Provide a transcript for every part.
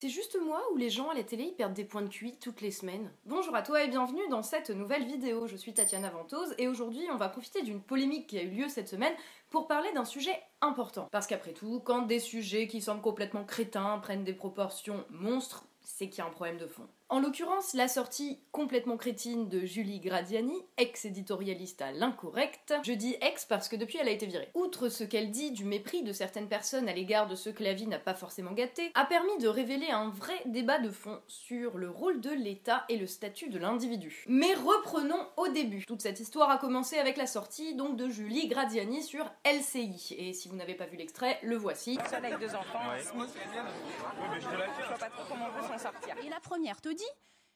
C'est juste moi ou les gens à la télé ils perdent des points de QI toutes les semaines? Bonjour à toi et bienvenue dans cette nouvelle vidéo, je suis Tatiana Ventose et aujourd'hui on va profiter d'une polémique qui a eu lieu cette semaine pour parler d'un sujet important. Parce qu'après tout, quand des sujets qui semblent complètement crétins prennent des proportions monstres, c'est qu'il y a un problème de fond. En l'occurrence, la sortie complètement crétine de Julie Graziani, ex-éditorialiste à L'Incorrect, je dis ex parce que depuis elle a été virée. Outre ce qu'elle dit du mépris de certaines personnes à l'égard de ceux que la vie n'a pas forcément gâté, a permis de révéler un vrai débat de fond sur le rôle de l'État et le statut de l'individu. Mais reprenons au début. Toute cette histoire a commencé avec la sortie donc de Julie Graziani sur LCI. Et si vous n'avez pas vu l'extrait, le voici. Seule avec deux enfants, oui. Mais je ne vois pas trop comment on peut s'en sortir. Et la première te dit,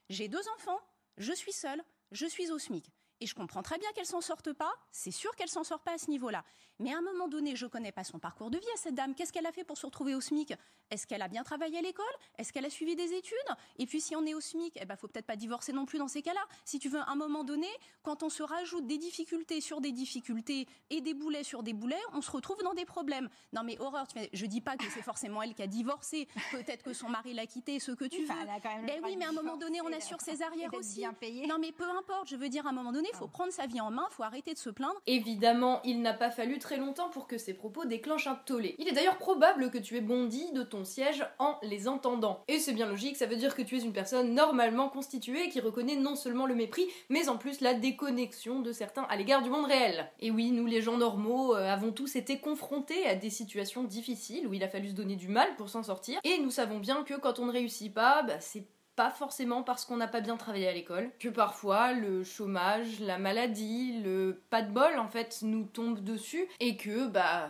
j'ai deux enfants, je suis seule, je suis au SMIC. Et je comprends très bien qu'elle s'en sorte pas, c'est sûr qu'elle s'en sort pas à ce niveau-là. Mais à un moment donné, je connais pas son parcours de vie à cette dame. Qu'est-ce qu'elle a fait pour se retrouver au SMIC? Est-ce qu'elle a bien travaillé à l'école? Est-ce qu'elle a suivi des études? Et puis si on est au SMIC, eh ben, faut peut-être pas divorcer non plus dans ces cas-là. Si tu veux, à un moment donné, quand on se rajoute des difficultés sur des difficultés et des boulets sur des boulets, on se retrouve dans des problèmes. Non mais horreur, je dis pas que c'est forcément elle qui a divorcé, peut-être que son mari l'a quitté, ce que tu veux. Ben oui, mais à un moment donné, on assure ses arrières aussi. Non mais peu importe, je veux dire à un moment donné, il faut prendre sa vie en main, il faut arrêter de se plaindre. Évidemment, il n'a pas fallu très longtemps pour que ces propos déclenchent un tollé. Il est d'ailleurs probable que tu aies bondi de ton siège en les entendant. Et c'est bien logique, ça veut dire que tu es une personne normalement constituée qui reconnaît non seulement le mépris, mais en plus la déconnexion de certains à l'égard du monde réel. Et oui, nous les gens normaux avons tous été confrontés à des situations difficiles où il a fallu se donner du mal pour s'en sortir, et nous savons bien que quand on ne réussit pas, bah, c'est pas forcément parce qu'on n'a pas bien travaillé à l'école, que parfois le chômage, la maladie, le pas de bol en fait nous tombe dessus et que bah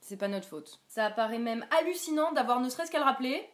c'est pas notre faute. Ça paraît même hallucinant d'avoir ne serait-ce qu'à le rappeler,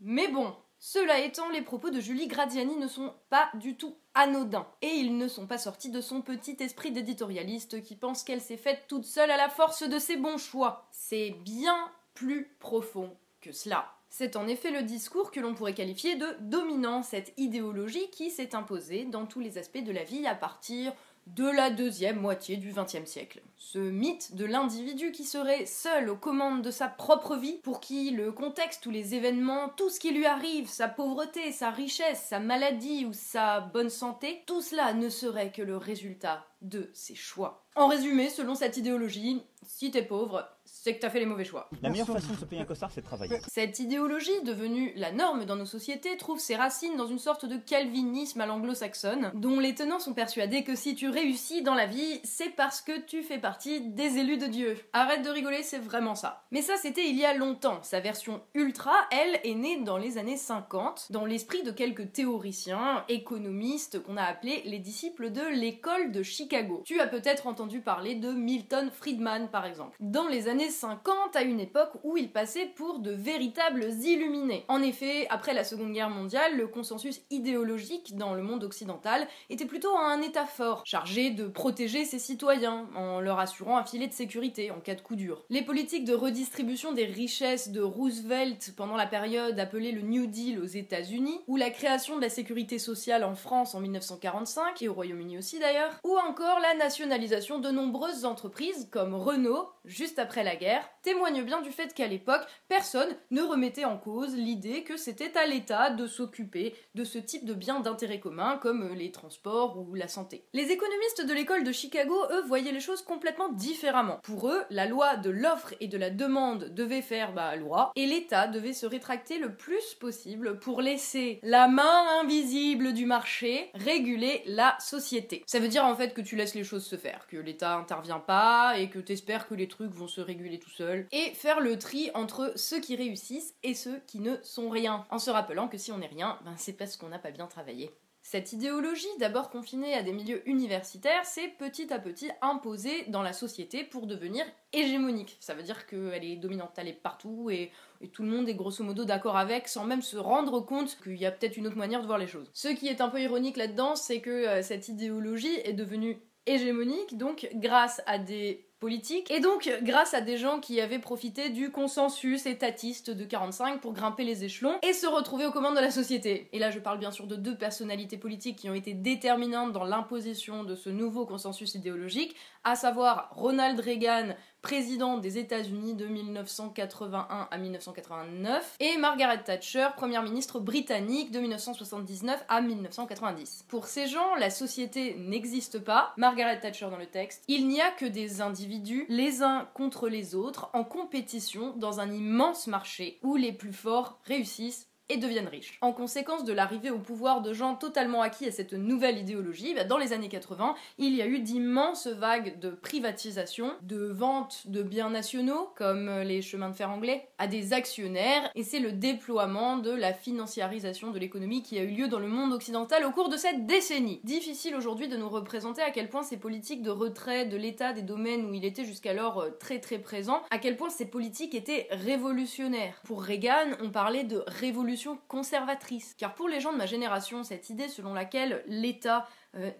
mais bon, cela étant, les propos de Julie Graziani ne sont pas du tout anodins et ils ne sont pas sortis de son petit esprit d'éditorialiste qui pense qu'elle s'est faite toute seule à la force de ses bons choix. C'est bien plus profond que cela. C'est en effet le discours que l'on pourrait qualifier de dominant, cette idéologie qui s'est imposée dans tous les aspects de la vie à partir de la deuxième moitié du XXe siècle. Ce mythe de l'individu qui serait seul aux commandes de sa propre vie, pour qui le contexte ou les événements, tout ce qui lui arrive, sa pauvreté, sa richesse, sa maladie ou sa bonne santé, tout cela ne serait que le résultat de ses choix. En résumé, selon cette idéologie, si t'es pauvre, c'est que t'as fait les mauvais choix. La meilleure façon de se payer un costard, c'est de travailler. Cette idéologie, devenue la norme dans nos sociétés, trouve ses racines dans une sorte de calvinisme à l'anglo-saxonne, dont les tenants sont persuadés que si tu réussis dans la vie, c'est parce que tu fais partie des élus de Dieu. Arrête de rigoler, c'est vraiment ça. Mais ça, c'était il y a longtemps. Sa version ultra, elle, est née dans les années 50, dans l'esprit de quelques théoriciens, économistes, qu'on a appelés les disciples de l'école de Chicago. Tu as peut-être entendu parler de Milton Friedman, par exemple. Dans les années 50, à une époque où il passait pour de véritables illuminés. En effet, après la Seconde Guerre mondiale, le consensus idéologique dans le monde occidental était plutôt un État fort, chargé de protéger ses citoyens, en leur assurant un filet de sécurité en cas de coup dur. Les politiques de redistribution des richesses de Roosevelt pendant la période appelée le New Deal aux États-Unis, ou la création de la sécurité sociale en France en 1945, et au Royaume-Uni aussi d'ailleurs, ou encore la nationalisation de nombreuses entreprises comme Renault, juste après la guerre, témoigne bien du fait qu'à l'époque, personne ne remettait en cause l'idée que c'était à l'État de s'occuper de ce type de biens d'intérêt commun comme les transports ou la santé. Les économistes de l'école de Chicago, eux, voyaient les choses complètement différemment. Pour eux, la loi de l'offre et de la demande devait faire loi, et l'État devait se rétracter le plus possible pour laisser la main invisible du marché réguler la société. Ça veut dire en fait que tu laisses les choses se faire, que l'État intervient pas et que t'espères que les trucs vont se réguler tout seul, et faire le tri entre ceux qui réussissent et ceux qui ne sont rien, en se rappelant que si on n'est rien, ben c'est parce qu'on n'a pas bien travaillé. Cette idéologie, d'abord confinée à des milieux universitaires, s'est petit à petit imposée dans la société pour devenir hégémonique. Ça veut dire qu'elle est dominante, elle est partout et tout le monde est grosso modo d'accord avec, sans même se rendre compte qu'il y a peut-être une autre manière de voir les choses. Ce qui est un peu ironique là-dedans, c'est que cette idéologie est devenue hégémonique, donc grâce à des politique, et donc grâce à des gens qui avaient profité du consensus étatiste de 45 pour grimper les échelons et se retrouver aux commandes de la société. Et là je parle bien sûr de deux personnalités politiques qui ont été déterminantes dans l'imposition de ce nouveau consensus idéologique, à savoir Ronald Reagan, président des États-Unis de 1981 à 1989, et Margaret Thatcher, première ministre britannique de 1979 à 1990. Pour ces gens, la société n'existe pas, Margaret Thatcher dans le texte, il n'y a que des individus, les uns contre les autres, en compétition dans un immense marché où les plus forts réussissent et deviennent riches. En conséquence de l'arrivée au pouvoir de gens totalement acquis à cette nouvelle idéologie, dans les années 80, il y a eu d'immenses vagues de privatisation, de ventes de biens nationaux, comme les chemins de fer anglais, à des actionnaires, et c'est le déploiement de la financiarisation de l'économie qui a eu lieu dans le monde occidental au cours de cette décennie. Difficile aujourd'hui de nous représenter à quel point ces politiques de retrait de l'État des domaines où il était jusqu'alors très très présent, à quel point ces politiques étaient révolutionnaires. Pour Reagan, on parlait de révolution conservatrice. Car pour les gens de ma génération, cette idée selon laquelle l'État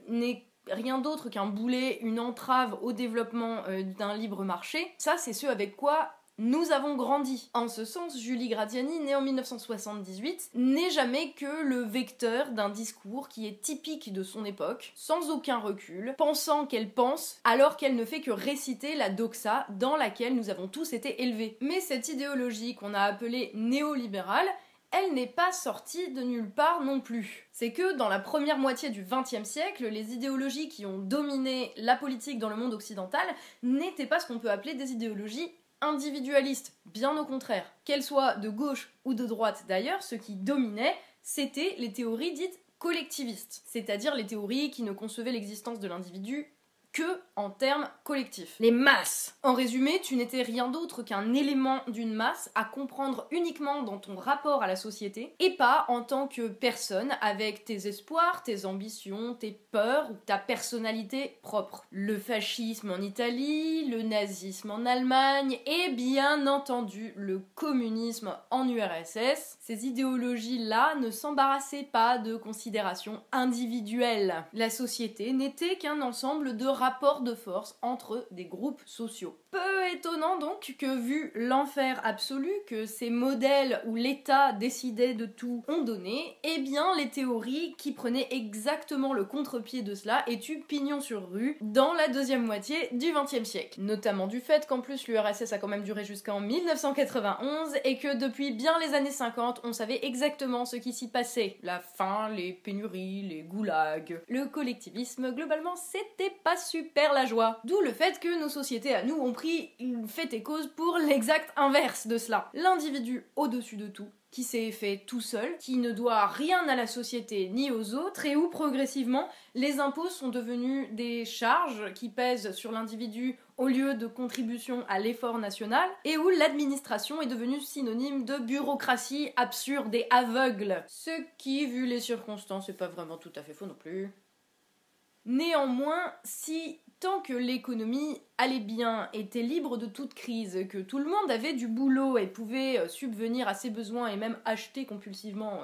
n'est rien d'autre qu'un boulet, une entrave au développement d'un libre marché, ça c'est ce avec quoi nous avons grandi. En ce sens, Julie Graziani, née en 1978, n'est jamais que le vecteur d'un discours qui est typique de son époque, sans aucun recul, pensant qu'elle pense, alors qu'elle ne fait que réciter la doxa dans laquelle nous avons tous été élevés. Mais cette idéologie qu'on a appelée néolibérale, elle n'est pas sortie de nulle part non plus. C'est que dans la première moitié du XXe siècle, les idéologies qui ont dominé la politique dans le monde occidental n'étaient pas ce qu'on peut appeler des idéologies individualistes, bien au contraire. Qu'elles soient de gauche ou de droite d'ailleurs, ce qui dominait, c'était les théories dites collectivistes, c'est-à-dire les théories qui ne concevaient l'existence de l'individu que en termes collectifs. Les masses. En résumé, tu n'étais rien d'autre qu'un élément d'une masse à comprendre uniquement dans ton rapport à la société et pas en tant que personne avec tes espoirs, tes ambitions, tes peurs ou ta personnalité propre. Le fascisme en Italie, le nazisme en Allemagne et bien entendu le communisme en URSS, ces idéologies-là ne s'embarrassaient pas de considérations individuelles. La société n'était qu'un ensemble de rapport de force entre des groupes sociaux. Peu étonnant donc que, vu l'enfer absolu que ces modèles où l'État décidait de tout ont donné, eh bien les théories qui prenaient exactement le contre-pied de cela aient eu pignon sur rue dans la deuxième moitié du XXe siècle. Notamment du fait qu'en plus l'URSS a quand même duré jusqu'en 1991 et que depuis bien les années 50 on savait exactement ce qui s'y passait. La faim, les pénuries, les goulags. Le collectivisme globalement c'était pas super la joie. D'où le fait que nos sociétés à nous ont pris fait et cause pour l'exact inverse de cela. L'individu au-dessus de tout, qui s'est fait tout seul, qui ne doit rien à la société ni aux autres, et où progressivement les impôts sont devenus des charges qui pèsent sur l'individu au lieu de contribution à l'effort national, et où l'administration est devenue synonyme de bureaucratie absurde et aveugle. Ce qui, vu les circonstances, n'est pas vraiment tout à fait faux non plus. Néanmoins, si tant que l'économie allait bien, était libre de toute crise, que tout le monde avait du boulot et pouvait subvenir à ses besoins et même acheter compulsivement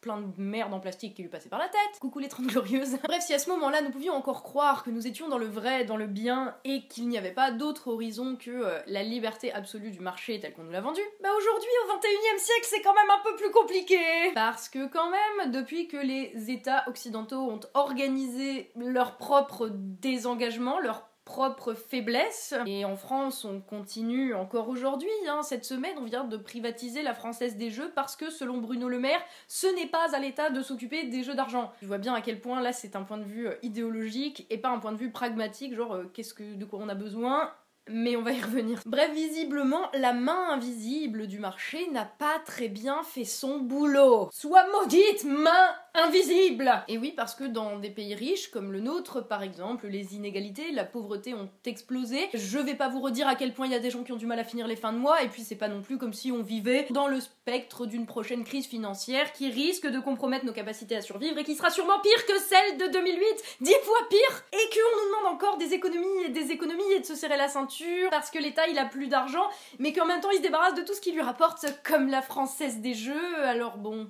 plein de merde en plastique qui lui passait par la tête, coucou les 30 glorieuses. Bref, si à ce moment-là nous pouvions encore croire que nous étions dans le vrai, dans le bien, et qu'il n'y avait pas d'autre horizon que la liberté absolue du marché telle qu'on nous l'a vendue, aujourd'hui au 21e siècle c'est quand même un peu plus compliqué. Parce que quand même, depuis que les États occidentaux ont organisé leur propre désengagement, leur propre faiblesse, et en France on continue encore aujourd'hui, cette semaine on vient de privatiser la Française des Jeux parce que selon Bruno Le Maire, ce n'est pas à l'État de s'occuper des jeux d'argent. Je vois bien à quel point là c'est un point de vue idéologique et pas un point de vue pragmatique, genre de quoi on a besoin, mais on va y revenir. Bref, visiblement, la main invisible du marché n'a pas très bien fait son boulot. Sois maudite, main invisible! Et oui, parce que dans des pays riches, comme le nôtre par exemple, les inégalités, la pauvreté ont explosé. Je vais pas vous redire à quel point il y a des gens qui ont du mal à finir les fins de mois, et puis c'est pas non plus comme si on vivait dans le spectre d'une prochaine crise financière qui risque de compromettre nos capacités à survivre et qui sera sûrement pire que celle de 2008, 10 fois pire, et qu'on nous demande encore des économies et de se serrer la ceinture parce que l'État il a plus d'argent, mais qu'en même temps il se débarrasse de tout ce qui lui rapporte, comme la Française des Jeux, alors bon,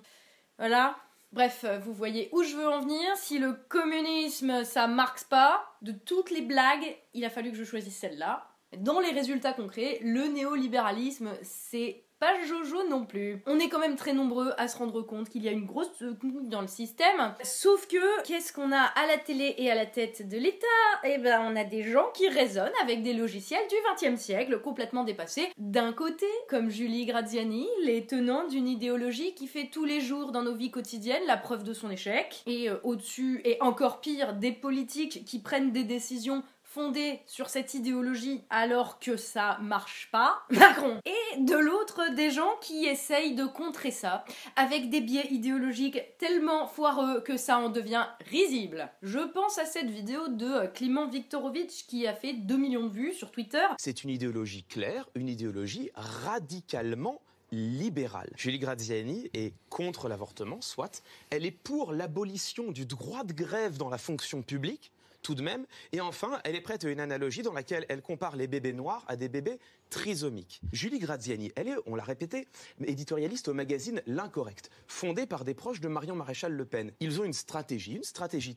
voilà. Bref, vous voyez où je veux en venir, si le communisme ça marque pas, de toutes les blagues, il a fallu que je choisisse celle-là. Dans les résultats concrets, le néolibéralisme, c'est pas jojo non plus. On est quand même très nombreux à se rendre compte qu'il y a une grosse coupe dans le système. Sauf que, qu'est-ce qu'on a à la télé et à la tête de l'État? Eh ben, on a des gens qui raisonnent avec des logiciels du XXe siècle, complètement dépassés. D'un côté, comme Julie Graziani, les tenants d'une idéologie qui fait tous les jours dans nos vies quotidiennes la preuve de son échec. Et au-dessus, et encore pire, des politiques qui prennent des décisions fondée sur cette idéologie alors que ça marche pas, Macron. Et de l'autre, des gens qui essayent de contrer ça avec des biais idéologiques tellement foireux que ça en devient risible. Je pense à cette vidéo de Clément Victorovitch qui a fait 2 millions de vues sur Twitter. C'est une idéologie claire, une idéologie radicalement libérale. Julie Graziani est contre l'avortement, soit. Elle est pour l'abolition du droit de grève dans la fonction publique, tout de même. Et enfin, elle est prête à une analogie dans laquelle elle compare les bébés noirs à des bébés trisomiques. Julie Graziani, elle est, on l'a répété, éditorialiste au magazine L'Incorrect, fondée par des proches de Marion Maréchal-Le Pen. Ils ont une stratégie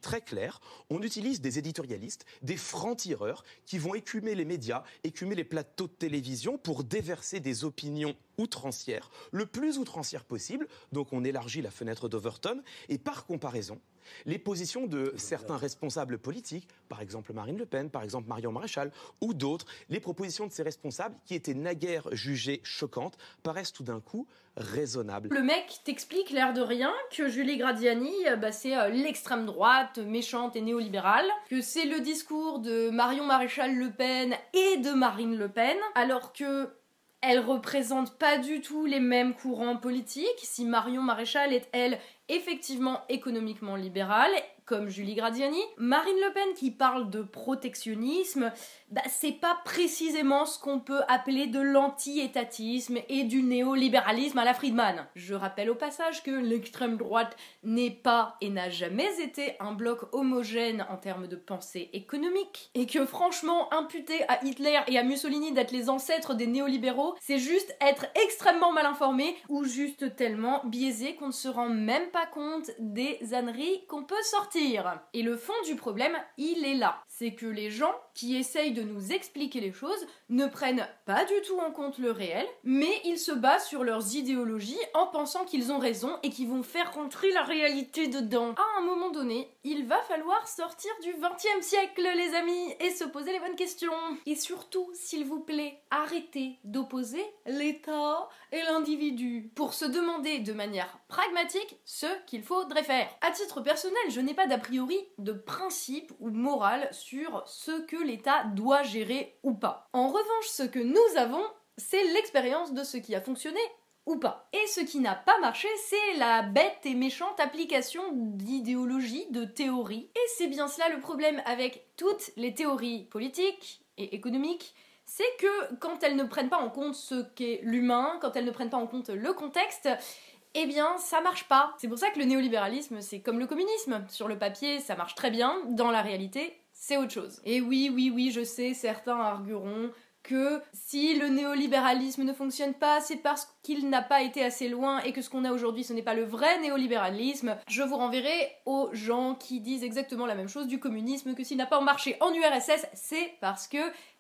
très claire. On utilise des éditorialistes, des francs-tireurs qui vont écumer les médias, écumer les plateaux de télévision pour déverser des opinions outrancières, le plus outrancières possible. Donc on élargit la fenêtre d'Overton et par comparaison, les positions de certains responsables politiques, par exemple Marine Le Pen, par exemple Marion Maréchal, ou d'autres, les propositions de ces responsables, qui étaient naguère jugées choquantes, paraissent tout d'un coup raisonnables. Le mec t'explique, l'air de rien, que Julie Graziani, bah, c'est l'extrême droite, méchante et néolibérale, que c'est le discours de Marion Maréchal-Le Pen et de Marine Le Pen, alors que... elle représente pas du tout les mêmes courants politiques. Si Marion Maréchal est, elle, effectivement économiquement libérale, comme Julie Graziani, Marine Le Pen qui parle de protectionnisme, bah, c'est pas précisément ce qu'on peut appeler de l'anti-étatisme et du néolibéralisme à la Friedman. Je rappelle au passage que l'extrême droite n'est pas et n'a jamais été un bloc homogène en termes de pensée économique, et que franchement, imputer à Hitler et à Mussolini d'être les ancêtres des néolibéraux, c'est juste être extrêmement mal informé ou juste tellement biaisé qu'on ne se rend même pas compte des âneries qu'on peut sortir. Et le fond du problème, il est là. C'est que les gens qui essayent de nous expliquer les choses ne prennent pas du tout en compte le réel, mais ils se basent sur leurs idéologies en pensant qu'ils ont raison et qu'ils vont faire rentrer la réalité dedans. À un moment donné, il va falloir sortir du XXe siècle, les amis, et se poser les bonnes questions. Et surtout, s'il vous plaît, arrêtez d'opposer l'État et l'individu pour se demander de manière pragmatique ce qu'il faudrait faire. À titre personnel, je n'ai pas d'a priori de principe ou morale sur ce que l'État doit gérer ou pas. En revanche, ce que nous avons, c'est l'expérience de ce qui a fonctionné ou pas. Et ce qui n'a pas marché, c'est la bête et méchante application d'idéologie, de théorie. Et c'est bien cela le problème avec toutes les théories politiques et économiques, c'est que quand elles ne prennent pas en compte ce qu'est l'humain, quand elles ne prennent pas en compte le contexte, eh bien, ça marche pas. C'est pour ça que le néolibéralisme, c'est comme le communisme. Sur le papier, ça marche très bien. Dans la réalité, c'est autre chose. Et oui, je sais, certains argueront que si le néolibéralisme ne fonctionne pas, c'est parce qu'il n'a pas été assez loin et que ce qu'on a aujourd'hui, ce n'est pas le vrai néolibéralisme. Je vous renverrai aux gens qui disent exactement la même chose du communisme, que s'il n'a pas marché en URSS, c'est parce que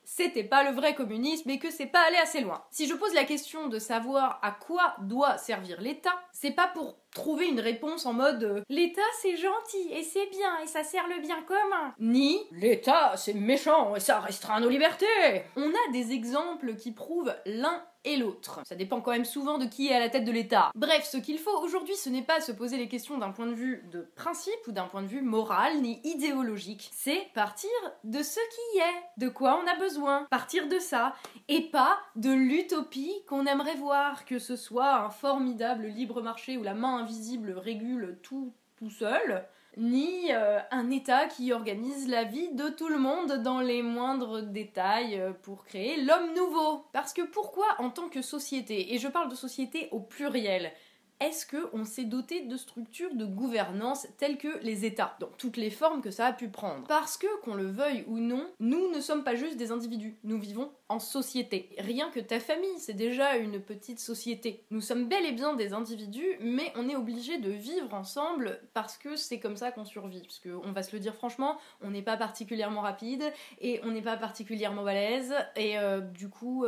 c'était pas le vrai communisme et que c'est pas allé assez loin. Si je pose la question de savoir à quoi doit servir l'État, c'est pas pour trouver une réponse en mode l'État c'est gentil et c'est bien et ça sert le bien commun, ni l'État c'est méchant et ça restreint nos libertés. On a des exemples qui prouvent l'un et l'autre. Ça dépend quand même souvent de qui est à la tête de l'État. Bref, ce qu'il faut aujourd'hui, ce n'est pas se poser les questions d'un point de vue de principe ou d'un point de vue moral ni idéologique. C'est partir de ce qui est, de quoi on a besoin, partir de ça, et pas de l'utopie qu'on aimerait voir, que ce soit un formidable libre marché où la main invisible régule tout seul, ni un État qui organise la vie de tout le monde dans les moindres détails pour créer l'homme nouveau. Parce que pourquoi en tant que société, et je parle de société au pluriel, est-ce qu'on s'est doté de structures de gouvernance telles que les États, dans toutes les formes que ça a pu prendre? Parce que, qu'on le veuille ou non, nous ne sommes pas juste des individus, nous vivons en société. Rien que ta famille, c'est déjà une petite société. Nous sommes bel et bien des individus, mais on est obligés de vivre ensemble parce que c'est comme ça qu'on survit. Parce qu'on va se le dire franchement, on n'est pas particulièrement rapide, et on n'est pas particulièrement balèze, et du coup...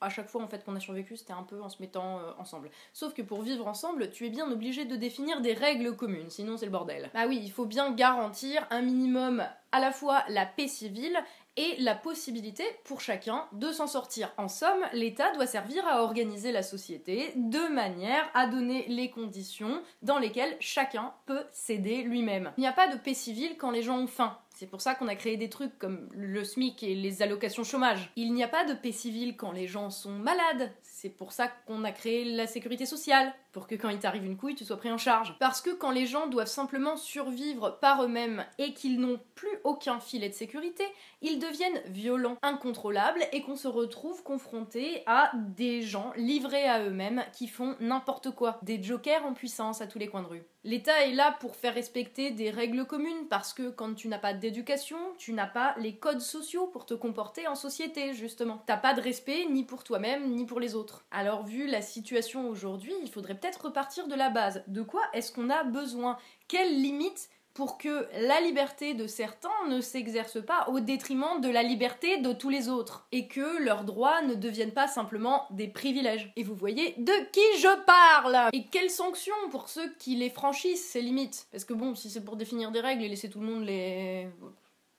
à chaque fois en fait qu'on a survécu, c'était un peu en se mettant ensemble. Sauf que pour vivre ensemble, tu es bien obligé de définir des règles communes, sinon c'est le bordel. Bah oui, il faut bien garantir un minimum à la fois la paix civile et la possibilité pour chacun de s'en sortir. En somme, l'État doit servir à organiser la société de manière à donner les conditions dans lesquelles chacun peut s'aider lui-même. Il n'y a pas de paix civile quand les gens ont faim. C'est pour ça qu'on a créé des trucs comme le SMIC et les allocations chômage. Il n'y a pas de paix civile quand les gens sont malades. C'est pour ça qu'on a créé la sécurité sociale, pour que quand il t'arrive une couille, tu sois pris en charge. Parce que quand les gens doivent simplement survivre par eux-mêmes et qu'ils n'ont plus aucun filet de sécurité, ils deviennent violents, incontrôlables, et qu'on se retrouve confronté à des gens livrés à eux-mêmes qui font n'importe quoi. Des jokers en puissance à tous les coins de rue. L'État est là pour faire respecter des règles communes, parce que quand tu n'as pas d'éducation, tu n'as pas les codes sociaux pour te comporter en société, justement. T'as pas de respect ni pour toi-même, ni pour les autres. Alors vu la situation aujourd'hui, il faudrait peut-être repartir de la base. De quoi est-ce qu'on a besoin? Quelles limites pour que la liberté de certains ne s'exerce pas au détriment de la liberté de tous les autres, et que leurs droits ne deviennent pas simplement des privilèges. Et vous voyez de qui je parle! Et quelles sanctions pour ceux qui les franchissent, ces limites? Parce que bon, si c'est pour définir des règles et laisser tout le monde les...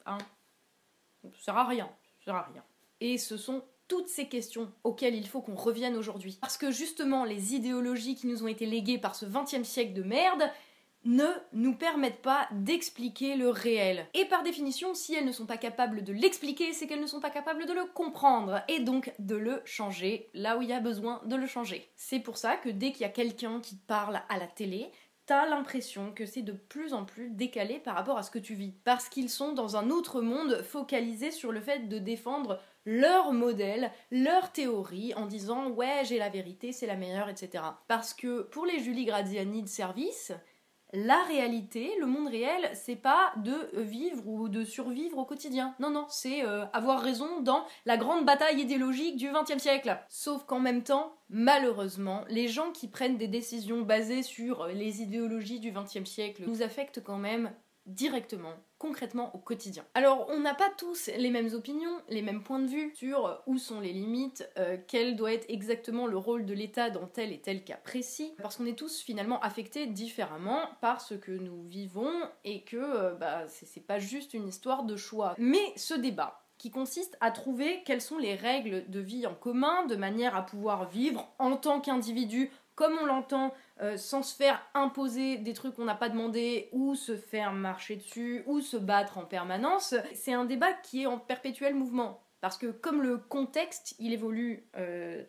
hein? Ça sert à rien, ça sert à rien. Et ce sont toutes ces questions auxquelles il faut qu'on revienne aujourd'hui. Parce que justement, les idéologies qui nous ont été léguées par ce 20e siècle de merde ne nous permettent pas d'expliquer le réel. Et par définition, si elles ne sont pas capables de l'expliquer, c'est qu'elles ne sont pas capables de le comprendre, et donc de le changer là où il y a besoin de le changer. C'est pour ça que dès qu'il y a quelqu'un qui parle à la télé, t'as l'impression que c'est de plus en plus décalé par rapport à ce que tu vis. Parce qu'ils sont dans un autre monde focalisé sur le fait de défendre leur modèle, leur théorie, en disant « ouais, j'ai la vérité, c'est la meilleure, etc. » Parce que pour les Julie Graziani de service, la réalité, le monde réel, c'est pas de vivre ou de survivre au quotidien. Non, non, c'est avoir raison dans la grande bataille idéologique du XXe siècle. Sauf qu'en même temps, malheureusement, les gens qui prennent des décisions basées sur les idéologies du XXe siècle nous affectent quand même directement, concrètement au quotidien. Alors on n'a pas tous les mêmes opinions, les mêmes points de vue sur où sont les limites, quel doit être exactement le rôle de l'État dans tel et tel cas précis, parce qu'on est tous finalement affectés différemment par ce que nous vivons et que c'est pas juste une histoire de choix. Mais ce débat qui consiste à trouver quelles sont les règles de vie en commun de manière à pouvoir vivre en tant qu'individu comme on l'entend, sans se faire imposer des trucs qu'on n'a pas demandé, ou se faire marcher dessus, ou se battre en permanence, c'est un débat qui est en perpétuel mouvement. Parce que comme le contexte, il évolue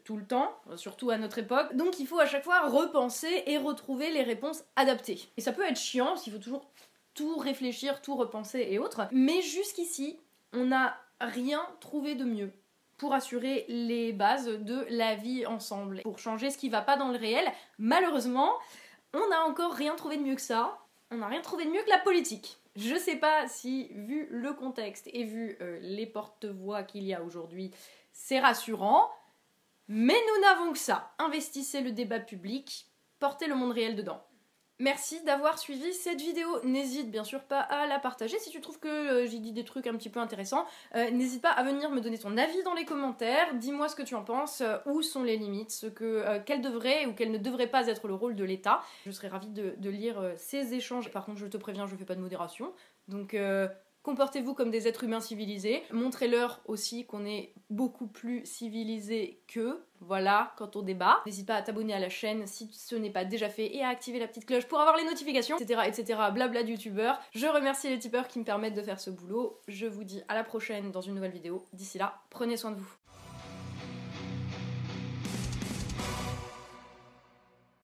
tout le temps, surtout à notre époque, donc il faut à chaque fois repenser et retrouver les réponses adaptées. Et ça peut être chiant, parce qu'il faut toujours tout réfléchir, tout repenser et autres, mais jusqu'ici, on n'a rien trouvé de mieux pour assurer les bases de la vie ensemble, pour changer ce qui va pas dans le réel. Malheureusement, on n'a encore rien trouvé de mieux que ça, on n'a rien trouvé de mieux que la politique. Je sais pas si, vu le contexte et vu les porte-voix qu'il y a aujourd'hui, c'est rassurant, mais nous n'avons que ça. Investissez le débat public, portez le monde réel dedans. Merci d'avoir suivi cette vidéo, n'hésite bien sûr pas à la partager si tu trouves que j'ai dit des trucs un petit peu intéressants, n'hésite pas à venir me donner ton avis dans les commentaires, dis-moi ce que tu en penses, où sont les limites, quel devrait ou quel ne devrait pas être le rôle de l'État. Je serais ravie de lire ces échanges, par contre je te préviens, je fais pas de modération, donc... comportez-vous comme des êtres humains civilisés, montrez-leur aussi qu'on est beaucoup plus civilisés qu'eux, voilà, quand on débat. N'hésite pas à t'abonner à la chaîne si ce n'est pas déjà fait et à activer la petite cloche pour avoir les notifications, etc. etc. blabla de youtubeurs. Je remercie les tipeurs qui me permettent de faire ce boulot, je vous dis à la prochaine dans une nouvelle vidéo, d'ici là, prenez soin de vous.